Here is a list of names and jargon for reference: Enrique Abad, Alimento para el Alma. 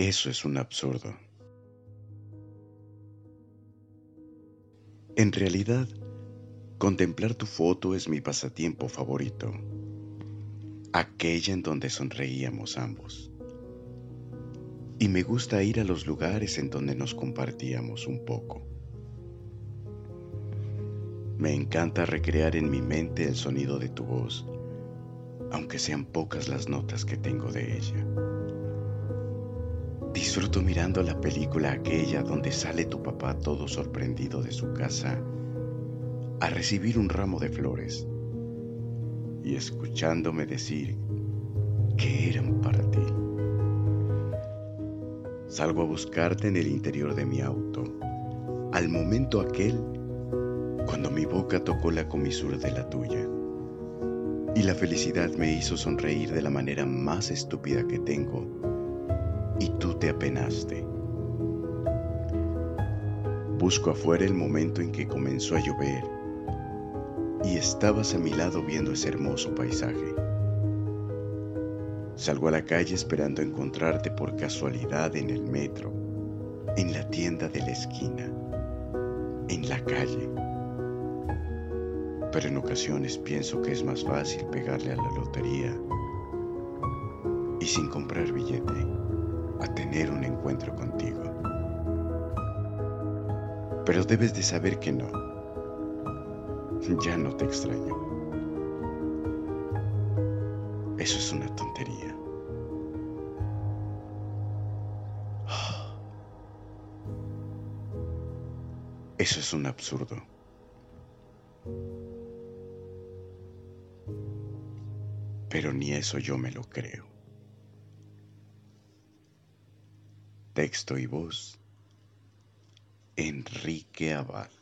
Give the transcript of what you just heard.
Eso es un absurdo. En realidad, contemplar tu foto es mi pasatiempo favorito, aquella en donde sonreíamos ambos. Y me gusta ir a los lugares en donde nos compartíamos un poco. Me encanta recrear en mi mente el sonido de tu voz, aunque sean pocas las notas que tengo de ella. Disfruto mirando la película aquella donde sale tu papá todo sorprendido de su casa a recibir un ramo de flores y escuchándome decir que eran para ti. Salgo a buscarte en el interior de mi auto, al momento aquel cuando mi boca tocó la comisura de la tuya y la felicidad me hizo sonreír de la manera más estúpida que tengo y tú te apenaste. Busco afuera el momento en que comenzó a llover y estabas a mi lado viendo ese hermoso paisaje. Salgo a la calle esperando encontrarte por casualidad en el metro, en la tienda de la esquina, en la calle. Pero en ocasiones pienso que es más fácil pegarle a la lotería y sin comprar billete a tener un encuentro contigo. Pero debes de saber que no, ya no te extraño. Eso es una tontería. Eso es un absurdo. Pero ni eso yo me lo creo. Texto y voz, Enrique Abad.